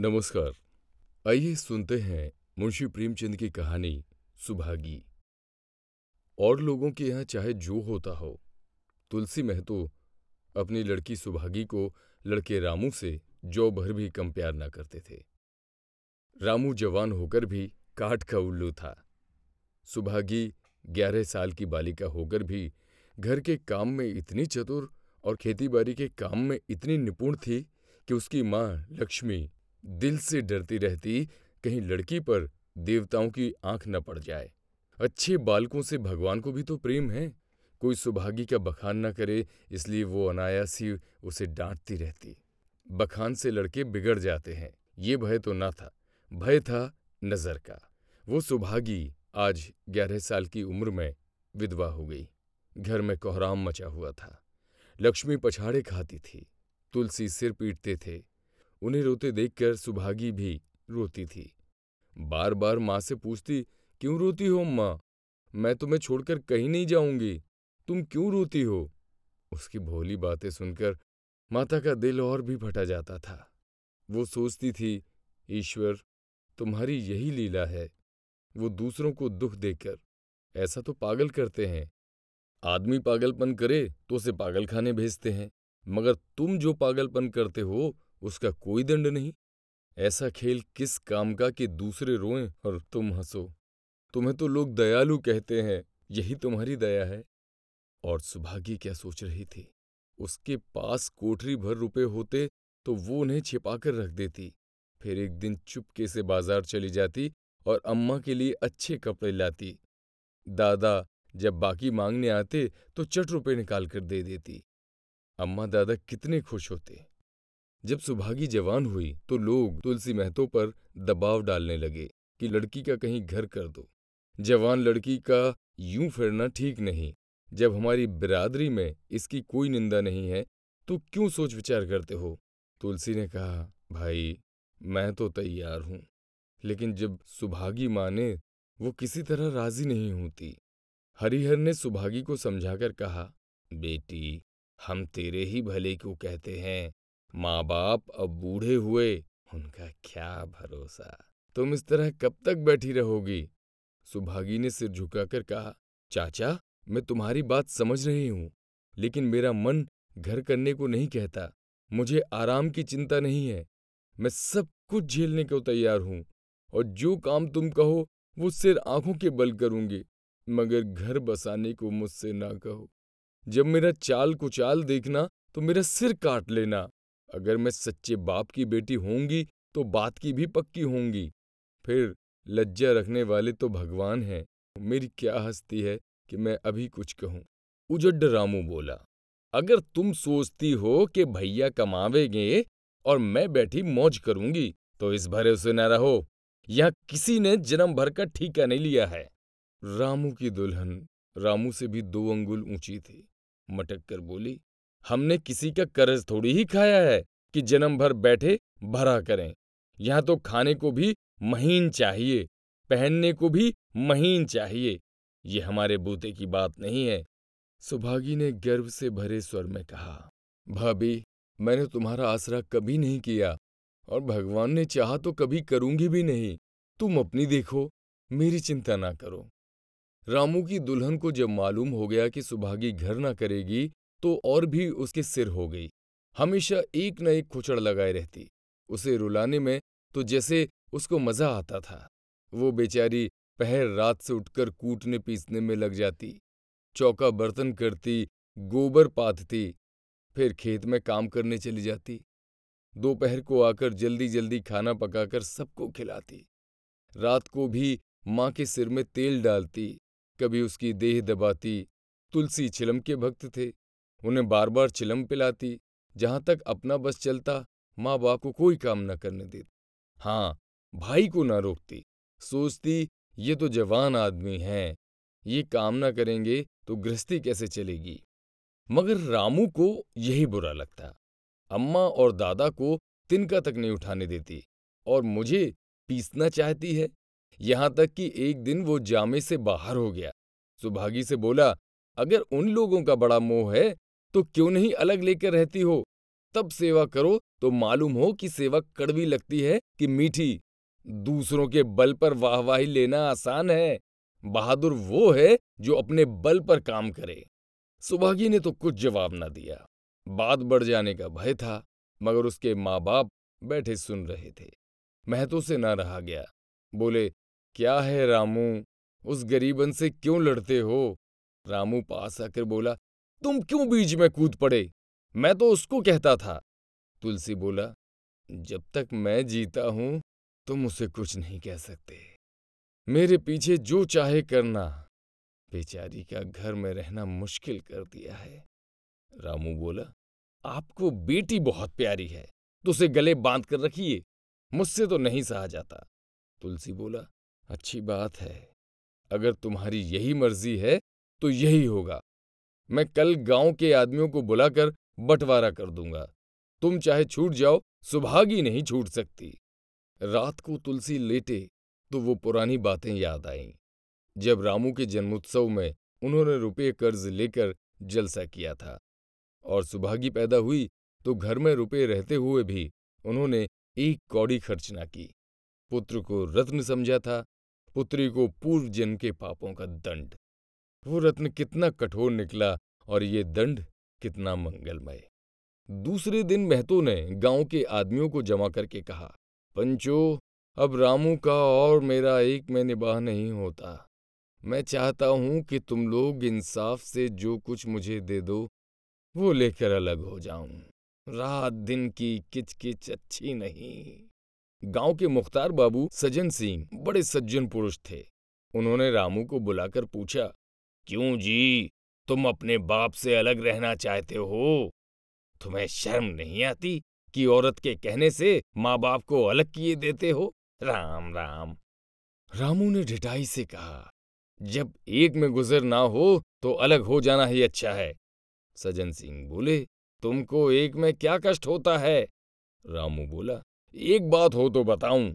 नमस्कार। आइए सुनते हैं मुंशी प्रेमचंद की कहानी सुभागी। और लोगों के यहाँ चाहे जो होता हो, तुलसी महतो अपनी लड़की सुभागी को लड़के रामू से जौ भर भी कम प्यार ना करते थे। रामू जवान होकर भी काठ का उल्लू था। सुभागी 11 साल की बालिका होकर भी घर के काम में इतनी चतुर और खेतीबाड़ी के काम में इतनी निपुण थी कि उसकी माँ लक्ष्मी दिल से डरती रहती, कहीं लड़की पर देवताओं की आंख न पड़ जाए। अच्छे बालकों से भगवान को भी तो प्रेम है, कोई सुभागी का बखान न करे, इसलिए वो अनायास ही उसे डांटती रहती। बखान से लड़के बिगड़ जाते हैं, ये भय तो ना था। भय था नज़र का। वो सुभागी आज 11 साल की उम्र में विधवा हो गई। घर में कोहराम मचा हुआ था। लक्ष्मी पछाड़े खाती थी, तुलसी सिर पीटते थे। उन्हें रोते देखकर सुभागी भी रोती थी। बार बार माँ से पूछती, क्यों रोती हो माँ? मैं तुम्हें छोड़कर कहीं नहीं जाऊंगी, तुम क्यों रोती हो? उसकी भोली बातें सुनकर माता का दिल और भी फटा जाता था। वो सोचती थी, ईश्वर तुम्हारी यही लीला है। वो दूसरों को दुख देकर ऐसा तो पागल करते हैं। आदमी पागलपन करे तो उसे पागलखाने भेजते हैं, मगर तुम जो पागलपन करते हो उसका कोई दंड नहीं। ऐसा खेल किस काम का कि दूसरे रोएं और तुम हंसो। तुम्हें तो लोग दयालु कहते हैं, यही तुम्हारी दया है। और सुभागी क्या सोच रही थी? उसके पास कोठरी भर रुपए होते तो वो उन्हें छिपाकर रख देती, फिर एक दिन चुपके से बाजार चली जाती और अम्मा के लिए अच्छे कपड़े लाती। दादा जब बाकी मांगने आते तो चट रुपए निकाल कर दे देती। अम्मा दादा कितने खुश होते। जब सुभागी जवान हुई तो लोग तुलसी महतो पर दबाव डालने लगे कि लड़की का कहीं घर कर दो, जवान लड़की का यूं फिरना ठीक नहीं। जब हमारी बिरादरी में इसकी कोई निंदा नहीं है तो क्यों सोच विचार करते हो? तुलसी ने कहा, भाई मैं तो तैयार हूं। लेकिन जब सुभागी माने वो किसी तरह राजी नहीं होती। हरिहर ने सुभागी को समझाकर कहा, बेटी हम तेरे ही भले को कहते हैं। माँ बाप अब बूढ़े हुए, उनका क्या भरोसा। तुम इस तरह कब तक बैठी रहोगी? सुभागी ने सिर झुकाकर कहा, चाचा मैं तुम्हारी बात समझ रही हूँ, लेकिन मेरा मन घर करने को नहीं कहता। मुझे आराम की चिंता नहीं है, मैं सब कुछ झेलने को तैयार हूँ और जो काम तुम कहो वो सिर आंखों के बल करूँगी, मगर घर बसाने को मुझसे ना कहो। जब मेरा चाल कुचाल देखना तो मेरा सिर काट लेना। अगर मैं सच्चे बाप की बेटी होंगी तो बात की भी पक्की होंगी। फिर लज्जा रखने वाले तो भगवान हैं, मेरी क्या हस्ती है कि मैं अभी कुछ कहूँ। उजड्ड रामू बोला, अगर तुम सोचती हो कि भैया कमावेंगे और मैं बैठी मौज करूंगी तो इस भरोसे न रहो। यहाँ किसी ने जन्म भर का ठीका नहीं लिया है। रामू की दुल्हन रामू से भी 2 अंगुल ऊंची थी। मटक कर बोली, हमने किसी का कर्ज थोड़ी ही खाया है कि जन्म भर बैठे भरा करें। यहाँ तो खाने को भी महीन चाहिए, पहनने को भी महीन चाहिए। ये हमारे बूते की बात नहीं है। सुभागी ने गर्व से भरे स्वर में कहा, भाभी मैंने तुम्हारा आसरा कभी नहीं किया और भगवान ने चाहा तो कभी करूंगी भी नहीं। तुम अपनी देखो, मेरी चिंता ना करो। रामू की दुल्हन को जब मालूम हो गया कि सुभागी घर ना करेगी तो और भी उसके सिर हो गई। हमेशा एक न एक खुचड़ लगाए रहती। उसे रुलाने में तो जैसे उसको मजा आता था। वो बेचारी पहर रात से उठकर कूटने पीसने में लग जाती, चौका बर्तन करती, गोबर पाथती, फिर खेत में काम करने चली जाती। दोपहर को आकर जल्दी जल्दी खाना पकाकर सबको खिलाती। रात को भी माँ के सिर में तेल डालती, कभी उसकी देह दबाती। तुलसी छिलम के भक्त थे, उन्हें बार बार चिलम पिलाती। जहाँ तक अपना बस चलता माँ बाप को कोई काम न करने देती। हाँ, भाई को न रोकती। सोचती ये तो जवान आदमी हैं, ये काम न करेंगे तो गृहस्थी कैसे चलेगी। मगर रामू को यही बुरा लगता। अम्मा और दादा को तिनका तक नहीं उठाने देती और मुझे पीसना चाहती है। यहाँ तक कि एक दिन वो जामे से बाहर हो गया। सुभागी से बोला, अगर उन लोगों का बड़ा मोह है तो क्यों नहीं अलग लेकर रहती हो? तब सेवा करो तो मालूम हो कि सेवा कड़वी लगती है कि मीठी। दूसरों के बल पर वाहवाही लेना आसान है, बहादुर वो है जो अपने बल पर काम करे। सुभागी ने तो कुछ जवाब ना दिया, बात बढ़ जाने का भय था, मगर उसके माँ बाप बैठे सुन रहे थे। महतो से ना रहा गया, बोले, क्या है रामू, उस गरीबन से क्यों लड़ते हो? रामू पास आकर बोला, तुम क्यों बीच में कूद पड़े, मैं तो उसको कहता था। तुलसी बोला, जब तक मैं जीता हूं तुम उसे कुछ नहीं कह सकते, मेरे पीछे जो चाहे करना। बेचारी का घर में रहना मुश्किल कर दिया है। रामू बोला, आपको बेटी बहुत प्यारी है तो उसे गले बांध कर रखिए, मुझसे तो नहीं सहा जाता। तुलसी बोला, अच्छी बात है, अगर तुम्हारी यही मर्जी है तो यही होगा। मैं कल गांव के आदमियों को बुलाकर बंटवारा कर दूंगा, तुम चाहे छूट जाओ, सुभागी नहीं छूट सकती। रात को तुलसी लेटे तो वो पुरानी बातें याद आईं, जब रामू के जन्मोत्सव में उन्होंने रुपये कर्ज लेकर जलसा किया था और सुभागी पैदा हुई तो घर में रुपये रहते हुए भी उन्होंने एक कौड़ी खर्च ना की। पुत्र को रत्न समझा था, पुत्री को पूर्व जन्म के पापों का दंड। वो रत्न कितना कठोर निकला और ये दंड कितना मंगलमय। दूसरे दिन महतो ने गांव के आदमियों को जमा करके कहा, पंचो, अब रामू का और मेरा एक में निबाह नहीं होता। मैं चाहता हूं कि तुम लोग इंसाफ से जो कुछ मुझे दे दो वो लेकर अलग हो जाऊं। रात दिन की किचकिच अच्छी नहीं। गांव के मुख्तार बाबू सज्जन सिंह बड़े सज्जन पुरुष थे। उन्होंने रामू को बुलाकर पूछा, क्यों जी, तुम अपने बाप से अलग रहना चाहते हो? तुम्हें शर्म नहीं आती कि औरत के कहने से माँ बाप को अलग किए देते हो? राम राम। रामू ने ढिठाई से कहा, जब एक में गुजर ना हो तो अलग हो जाना ही अच्छा है। सज्जन सिंह बोले, तुमको एक में क्या कष्ट होता है? रामू बोला, एक बात हो तो बताऊं,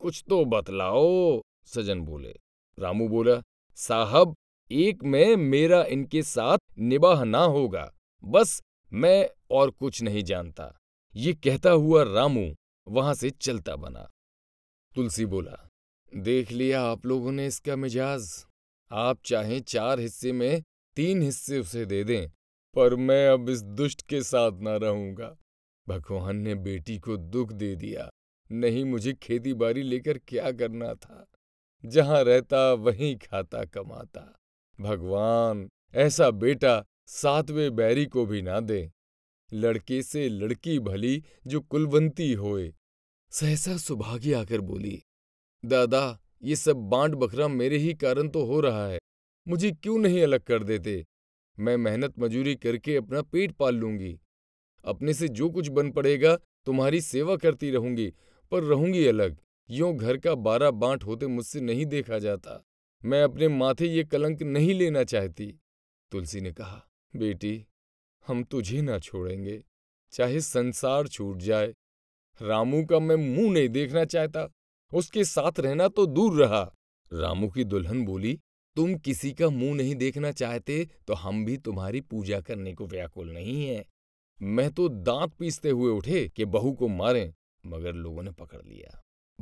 कुछ तो बतलाओ। सज्जन बोले। रामू बोला, साहब, एक में मेरा इनके साथ निबाह ना होगा, बस मैं और कुछ नहीं जानता। ये कहता हुआ रामू वहां से चलता बना। तुलसी बोला, देख लिया आप लोगों ने इसका मिजाज, आप चाहें 4 हिस्से में 3 हिस्से उसे दे दें, पर मैं अब इस दुष्ट के साथ ना रहूंगा। भगवान ने बेटी को दुख दे दिया, नहीं मुझे खेती बाड़ी लेकर क्या करना था, जहां रहता वहीं खाता कमाता। भगवान ऐसा बेटा 7वें बैरी को भी ना दे। लड़के से लड़की भली जो कुलवंती होए। सहसा सुभागी आकर बोली, दादा, ये सब बांट बखरा मेरे ही कारण तो हो रहा है, मुझे क्यों नहीं अलग कर देते? मैं मेहनत मजूरी करके अपना पेट पाल लूंगी, अपने से जो कुछ बन पड़ेगा तुम्हारी सेवा करती रहूंगी, पर रहूंगी अलग। यूं घर का 12 बांट होते मुझसे नहीं देखा जाता, मैं अपने माथे ये कलंक नहीं लेना चाहती। तुलसी ने कहा, बेटी, हम तुझे ना छोड़ेंगे, चाहे संसार छूट जाए। रामू का मैं मुंह नहीं देखना चाहता, उसके साथ रहना तो दूर रहा। रामू की दुल्हन बोली, तुम किसी का मुंह नहीं देखना चाहते तो हम भी तुम्हारी पूजा करने को व्याकुल नहीं हैं। मैं तो दांत पीसते हुए उठे कि बहू को मारें, मगर लोगों ने पकड़ लिया।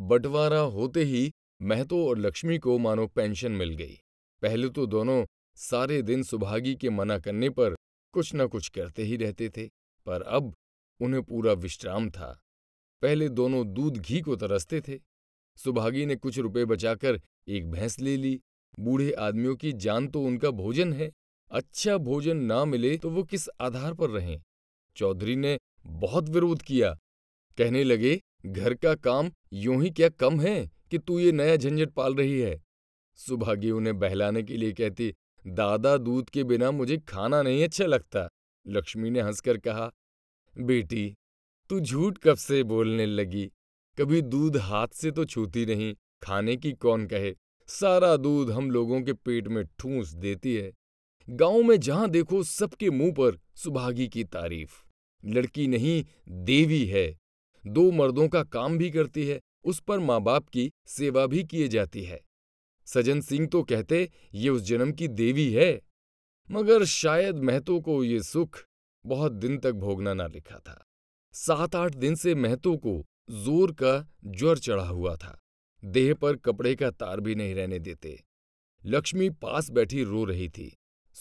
बंटवारा होते ही महतो और लक्ष्मी को मानो पेंशन मिल गई। पहले तो दोनों सारे दिन सुभागी के मना करने पर कुछ न कुछ करते ही रहते थे, पर अब उन्हें पूरा विश्राम था। पहले दोनों दूध घी को तरसते थे। सुभागी ने कुछ रुपए बचाकर एक भैंस ले ली। बूढ़े आदमियों की जान तो उनका भोजन है, अच्छा भोजन ना मिले तो वो किस आधार पर रहें? चौधरी ने बहुत विरोध किया, कहने लगे, घर का काम यूं ही क्या कम है कि तू ये नया झंझट पाल रही है। सुभागी उन्हें बहलाने के लिए कहती, दादा, दूध के बिना मुझे खाना नहीं अच्छा लगता। लक्ष्मी ने हंसकर कहा, बेटी, तू झूठ कब से बोलने लगी, कभी दूध हाथ से तो छूती नहीं, खाने की कौन कहे, सारा दूध हम लोगों के पेट में ठूंस देती है। गांव में जहां देखो सबके मुंह पर सुभागी की तारीफ। लड़की नहीं, देवी है, 2 मर्दों का काम भी करती है, उस पर माँ बाप की सेवा भी किए जाती है। सज्जन सिंह तो कहते, ये उस जन्म की देवी है। मगर शायद महतो को ये सुख बहुत दिन तक भोगना ना लिखा था। 7-8 दिन से महतो को जोर का ज्वर चढ़ा हुआ था। देह पर कपड़े का तार भी नहीं रहने देते। लक्ष्मी पास बैठी रो रही थी।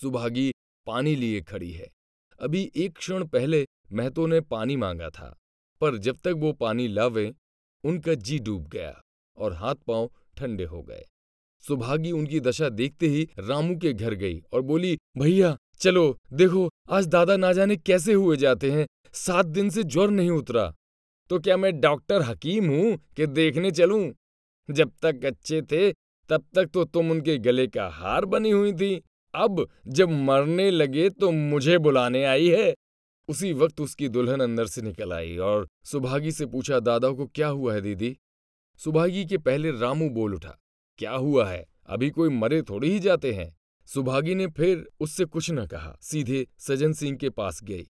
सुभागी पानी लिए खड़ी है। अभी एक क्षण पहले महतो ने पानी मांगा था, पर जब तक वो पानी लावे उनका जी डूब गया और हाथ पांव ठंडे हो गए। सुभागी उनकी दशा देखते ही रामू के घर गई और बोली, भैया चलो देखो, आज दादा ना जाने कैसे हुए जाते हैं। 7 दिन से ज्वर नहीं उतरा। तो क्या मैं डॉक्टर हकीम हूं कि देखने चलूं? जब तक अच्छे थे तब तक तो तुम उनके गले का हार बनी हुई थी। अब जब मरने लगे तो मुझे बुलाने आई है। उसी वक्त उसकी दुल्हन अंदर से निकल आई और सुभागी से पूछा, दादा को क्या हुआ है दीदी? सुभागी के पहले रामू बोल उठा, क्या हुआ है? अभी कोई मरे थोड़ी ही जाते हैं। सुभागी ने फिर उससे कुछ न कहा, सीधे सज्जन सिंह के पास गई।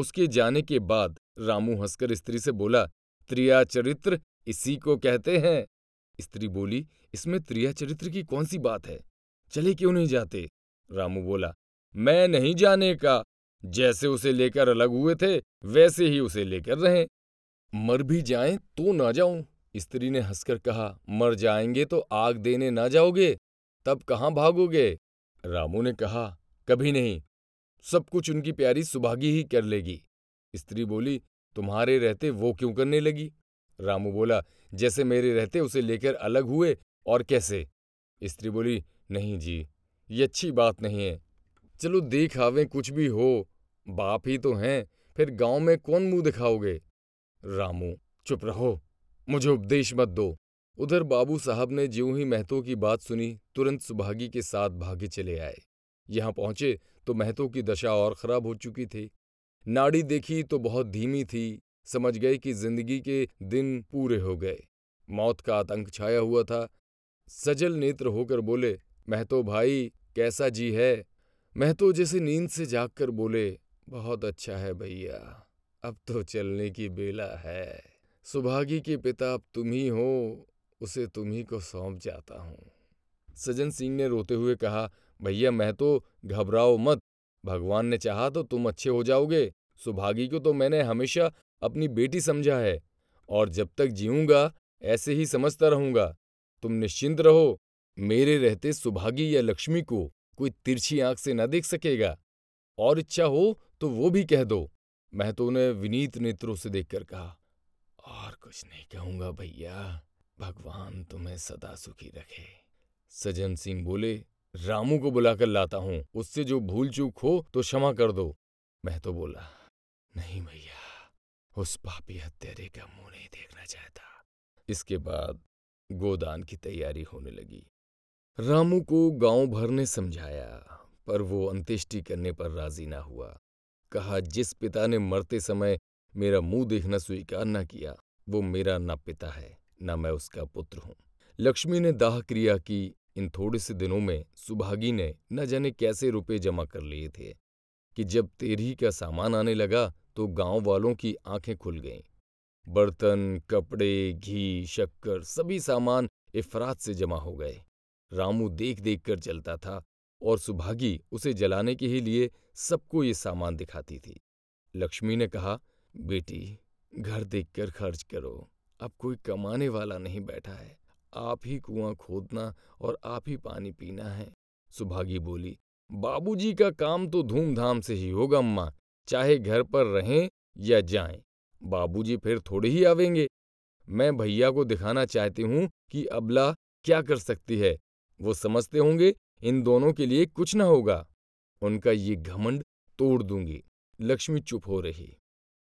उसके जाने के बाद रामू हंसकर स्त्री से बोला, त्रिया चरित्र इसी को कहते हैं। स्त्री बोली, इसमें त्रिया चरित्र की कौन सी बात है? चले क्यों नहीं जाते? रामू बोला, मैं नहीं जाने का। जैसे उसे लेकर अलग हुए थे वैसे ही उसे लेकर रहें। मर भी जाएं तो ना जाऊं। स्त्री ने हंसकर कहा, मर जाएंगे तो आग देने ना जाओगे, तब कहाँ भागोगे? रामू ने कहा, कभी नहीं, सब कुछ उनकी प्यारी सुभागी ही कर लेगी। स्त्री बोली, तुम्हारे रहते वो क्यों करने लगी? रामू बोला, जैसे मेरे रहते उसे लेकर अलग हुए और कैसे? स्त्री बोली, नहीं जी, ये अच्छी बात नहीं है। चलो देख आवें, कुछ भी हो बाप ही तो हैं, फिर गांव में कौन मुंह दिखाओगे? रामू, चुप रहो, मुझे उपदेश मत दो। उधर बाबू साहब ने ज्यों ही महतो की बात सुनी तुरंत सुभागी के साथ भागे चले आए। यहाँ पहुंचे तो महतो की दशा और खराब हो चुकी थी। नाड़ी देखी तो बहुत धीमी थी। समझ गए कि जिंदगी के दिन पूरे हो गए। मौत का आतंक छाया हुआ था। सजल नेत्र होकर बोले, महतो भाई कैसा जी है? महतो जैसे नींद से जागकर बोले, बहुत अच्छा है भैया, अब तो चलने की बेला है। सुभागी के पिता अब तुम ही हो, उसे तुम्ही को सौंप जाता हूँ। सज्जन सिंह ने रोते हुए कहा, भैया महतो घबराओ मत, भगवान ने चाहा तो तुम अच्छे हो जाओगे। सुभागी को तो मैंने हमेशा अपनी बेटी समझा है और जब तक जीऊँगा ऐसे ही समझता रहूँगा। तुम निश्चिंत रहो, मेरे रहते सुभागी या लक्ष्मी को कोई तिरछी आंख से न देख सकेगा। और इच्छा हो तो वो भी कह दो। महतो ने विनीत नेत्रों से देखकर कहा, और कुछ नहीं कहूँगा भैया, भगवान तुम्हें सदा सुखी रखे। सज्जन सिंह बोले, रामू को बुलाकर लाता हूँ, उससे जो भूल चूक हो तो क्षमा कर दो। महतो बोला, नहीं भैया, उस पापी हत्यारे का मुंह नहीं देखना चाहता। इसके बाद गोदान की तैयारी होने लगी। रामू को गांव भर ने समझाया, पर वो अंत्येष्टि करने पर राजी ना हुआ। कहा, जिस पिता ने मरते समय मेरा मुंह देखना स्वीकार न किया, वो मेरा ना पिता है, ना मैं उसका पुत्र हूँ। लक्ष्मी ने दाह क्रिया की। इन थोड़े से दिनों में सुभागी ने न जाने कैसे रुपए जमा कर लिए थे कि जब तेरही का सामान आने लगा तो गांव वालों की आंखें खुल गईं। बर्तन, कपड़े, घी, शक्कर सभी सामान इफरात से जमा हो गए। रामू देख देख कर चलता था और सुभागी उसे जलाने के ही लिए सबको ये सामान दिखाती थी। लक्ष्मी ने कहा, बेटी घर देखकर खर्च करो, अब कोई कमाने वाला नहीं बैठा है, आप ही कुआं खोदना और आप ही पानी पीना है। सुभागी बोली, बाबूजी का काम तो धूमधाम से ही होगा अम्मा, चाहे घर पर रहें या जाएं, बाबूजी फिर थोड़े ही आवेंगे। मैं भैया को दिखाना चाहती हूँ कि अबला क्या कर सकती है। वो समझते होंगे इन दोनों के लिए कुछ न होगा, उनका ये घमंड तोड़ दूंगी। लक्ष्मी चुप हो रही।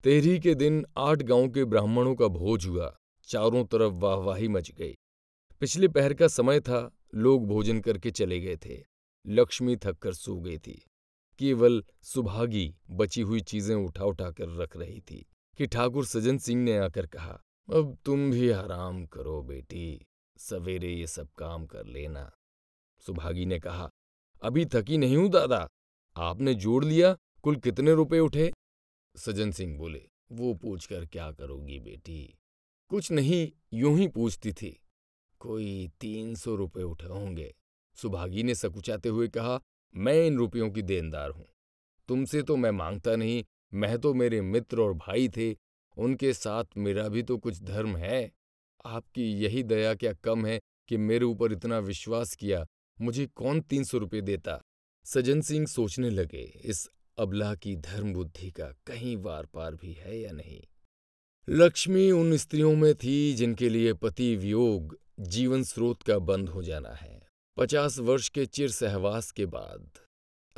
तेरही के दिन 8 गांव के ब्राह्मणों का भोज हुआ। चारों तरफ वाहवाही मच गई। पिछले पहर का समय था, लोग भोजन करके चले गए थे। लक्ष्मी थककर सो गई थी। केवल सुभागी बची हुई चीजें उठा उठा कर रख रही थी कि ठाकुर सज्जन सिंह ने आकर कहा, अब तुम भी आराम करो बेटी, सवेरे ये सब काम कर लेना। सुभागी ने कहा, अभी थकी नहीं हूं दादा, आपने जोड़ लिया कुल कितने रुपए उठे? सज्जन सिंह बोले, वो पूछकर क्या करोगी बेटी, कुछ नहीं, यूं ही पूछती थी। कोई 300 रुपये उठे होंगे। सुभागी ने सकुचाते हुए कहा, मैं इन रुपयों की देनदार हूं, तुमसे तो मैं मांगता नहीं, महतो मेरे मित्र और भाई थे, उनके साथ मेरा भी तो कुछ धर्म है। आपकी यही दया क्या कम है कि मेरे ऊपर इतना विश्वास किया, मुझे कौन 300 रुपये देता। सज्जन सिंह सोचने लगे, इस अबला की धर्म बुद्धि का कहीं वार पार भी है या नहीं। लक्ष्मी उन स्त्रियों में थी जिनके लिए पति वियोग जीवन स्रोत का बंद हो जाना है। 50 वर्ष के चिर सहवास के बाद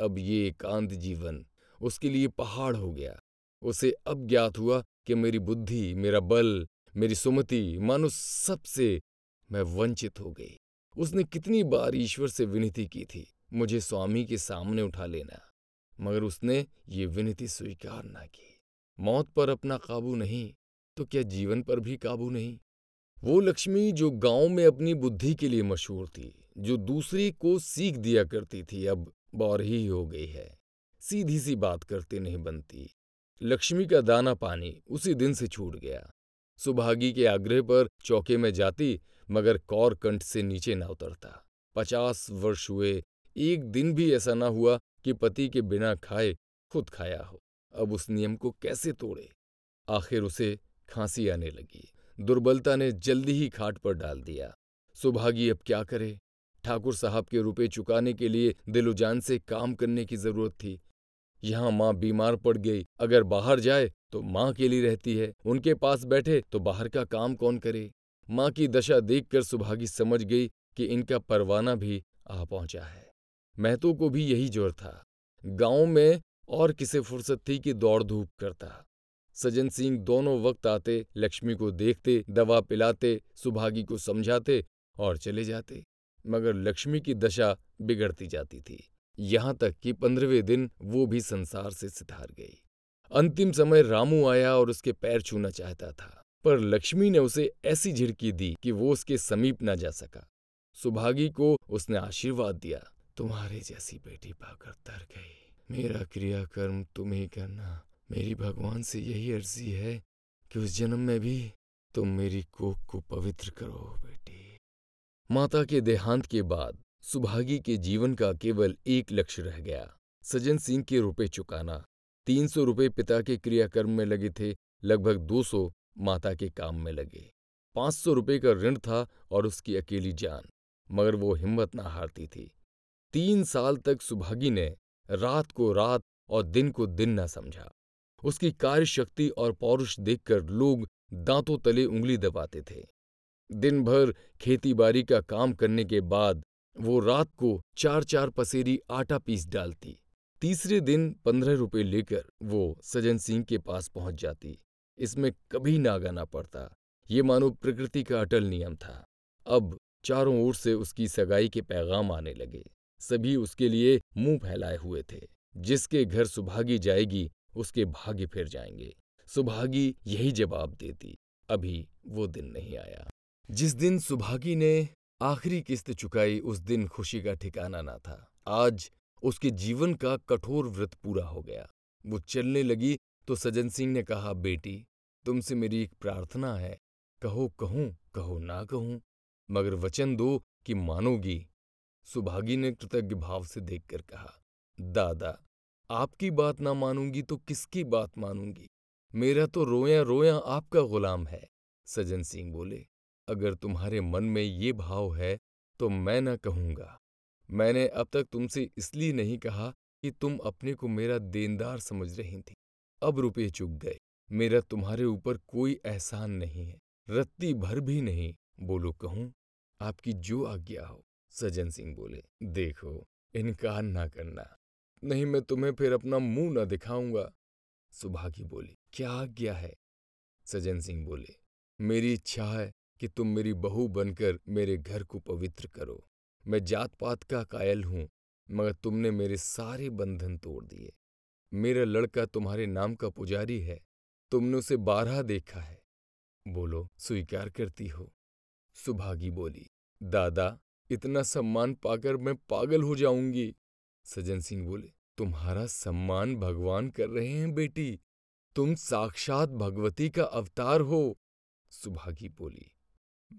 अब ये एकांत जीवन उसके लिए पहाड़ हो गया। उसे अब ज्ञात हुआ कि मेरी बुद्धि, मेरा बल, मेरी सुमति, मानो सबसे मैं वंचित हो गई। उसने कितनी बार ईश्वर से विनती की थी, मुझे स्वामी के सामने उठा लेना, मगर उसने ये विनती स्वीकार ना की। मौत पर अपना काबू नहीं तो क्या जीवन पर भी काबू नहीं। वो लक्ष्मी जो गांव में अपनी बुद्धि के लिए मशहूर थी, जो दूसरे को सीख दिया करती थी, अब बौरही ही हो गई है। सीधी सी बात करते नहीं बनती। लक्ष्मी का दाना पानी उसी दिन से छूट गया। सुभागी के आग्रह पर चौके में जाती, मगर कौर कंठ से नीचे ना उतरता। 50 वर्ष हुए, एक दिन भी ऐसा ना हुआ कि पति के बिना खाए खुद खाया हो। अब उस नियम को कैसे तोड़े। आखिर उसे खांसी आने लगी। दुर्बलता ने जल्दी ही खाट पर डाल दिया। सुभागी अब क्या करे। ठाकुर साहब के रुपए चुकाने के लिए दिलोजान से काम करने की जरूरत थी। यहाँ माँ बीमार पड़ गई, अगर बाहर जाए तो माँ अकेली रहती है, उनके पास बैठे तो बाहर का काम कौन करे। माँ की दशा देखकर सुभागी समझ गई कि इनका परवाना भी आ पहुंचा है। महतो को भी यही जोर था। गांव में और किसे फुर्सत थी कि दौड़ धूप करता। सज्जन सिंह दोनों वक्त आते, लक्ष्मी को देखते, दवा पिलाते, सुभागी को समझाते और चले जाते, मगर लक्ष्मी की दशा बिगड़ती जाती थी। यहाँ तक कि 15वें दिन वो भी संसार से सिधार गई। अंतिम समय रामू आया और उसके पैर छूना चाहता था, पर लक्ष्मी ने उसे ऐसी झिड़की दी कि वो उसके समीप ना जा सका। सुभागी को उसने आशीर्वाद दिया, तुम्हारे जैसी बेटी पाकर तर गई, मेरा क्रियाकर्म तुम ही करना। मेरी भगवान से यही अर्जी है कि उस जन्म में भी तुम मेरी कोख को पवित्र करो बेटी। माता के देहांत के बाद सुभागी के जीवन का केवल एक लक्ष्य रह गया, सज्जन सिंह के रुपए चुकाना। 300 रुपये पिता के क्रियाकर्म में लगे थे, लगभग 200 माता के काम में लगे। 500 रुपये का ऋण था और उसकी अकेली जान, मगर वो हिम्मत ना हारती थी। 3 साल तक सुभागी ने रात को रात और दिन को दिन न समझा। उसकी कार्यशक्ति और पौरुष देखकर लोग दांतों तले उंगली दबाते थे। दिन भर खेतीबाड़ी का काम करने के बाद वो रात को 4-4 पसेरी आटा पीस डालती। तीसरे दिन 15 रुपये लेकर वो सज्जन सिंह के पास पहुंच जाती। इसमें कभी नागा ना पड़ता, ये मानो प्रकृति का अटल नियम था। अब चारों ओर से उसकी सगाई के पैगाम आने लगे। सभी उसके लिए मुंह फैलाए हुए थे। जिसके घर सुभागी जाएगी उसके भागे फिर जाएंगे। सुभागी यही जवाब देती, अभी वो दिन नहीं आया। जिस दिन सुभागी ने आखिरी किस्त चुकाई, उस दिन खुशी का ठिकाना ना था। आज उसके जीवन का कठोर व्रत पूरा हो गया। वो चलने लगी तो सज्जन सिंह ने कहा, बेटी तुमसे मेरी एक प्रार्थना है, कहो कहूं कहो ना कहूं, मगर वचन दो कि मानोगी। सुभागी ने कृतज्ञ भाव से देखकर कहा, दादा आपकी बात ना मानूंगी तो किसकी बात मानूंगी, मेरा तो रोया रोया आपका गुलाम है। सज्जन सिंह बोले, अगर तुम्हारे मन में ये भाव है तो मैं न कहूँगा। मैंने अब तक तुमसे इसलिए नहीं कहा कि तुम अपने को मेरा देनदार समझ रही थी। अब रुपये चुक गए, मेरा तुम्हारे ऊपर कोई एहसान नहीं है, रत्ती भर भी नहीं। बोलो कहूँ, आपकी जो आज्ञा हो। सज्जन सिंह बोले, देखो इनकार ना करना, नहीं मैं तुम्हें फिर अपना मुंह न दिखाऊंगा। सुभागी बोली, क्या आज्ञा है। सज्जन सिंह बोले, मेरी इच्छा है कि तुम मेरी बहू बनकर मेरे घर को पवित्र करो। मैं जात पात का कायल हूँ, मगर तुमने मेरे सारे बंधन तोड़ दिए। मेरा लड़का तुम्हारे नाम का पुजारी है, तुमने उसे 12 देखा है। बोलो स्वीकार करती हो। सुभागी बोली, दादा इतना सम्मान पाकर मैं पागल हो जाऊंगी। सज्जन सिंह बोले, तुम्हारा सम्मान भगवान कर रहे हैं बेटी, तुम साक्षात भगवती का अवतार हो। सुभागी बोली,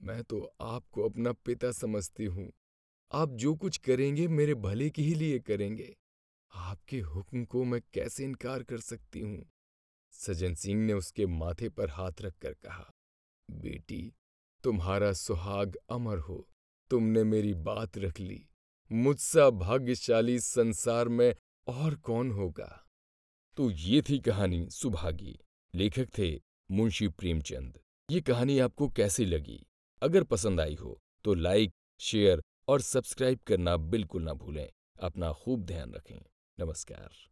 मैं तो आपको अपना पिता समझती हूँ, आप जो कुछ करेंगे मेरे भले के ही लिए करेंगे, आपके हुक्म को मैं कैसे इनकार कर सकती हूँ। सज्जन सिंह ने उसके माथे पर हाथ रखकर कहा, बेटी तुम्हारा सुहाग अमर हो, तुमने मेरी बात रख ली, मुझसा भाग्यशाली संसार में और कौन होगा। तो ये थी कहानी सुभागी। लेखक थे मुंशी प्रेमचंद। ये कहानी आपको कैसी लगी? अगर पसंद आई हो तो लाइक, शेयर और सब्सक्राइब करना बिल्कुल ना भूलें। अपना खूब ध्यान रखें। नमस्कार।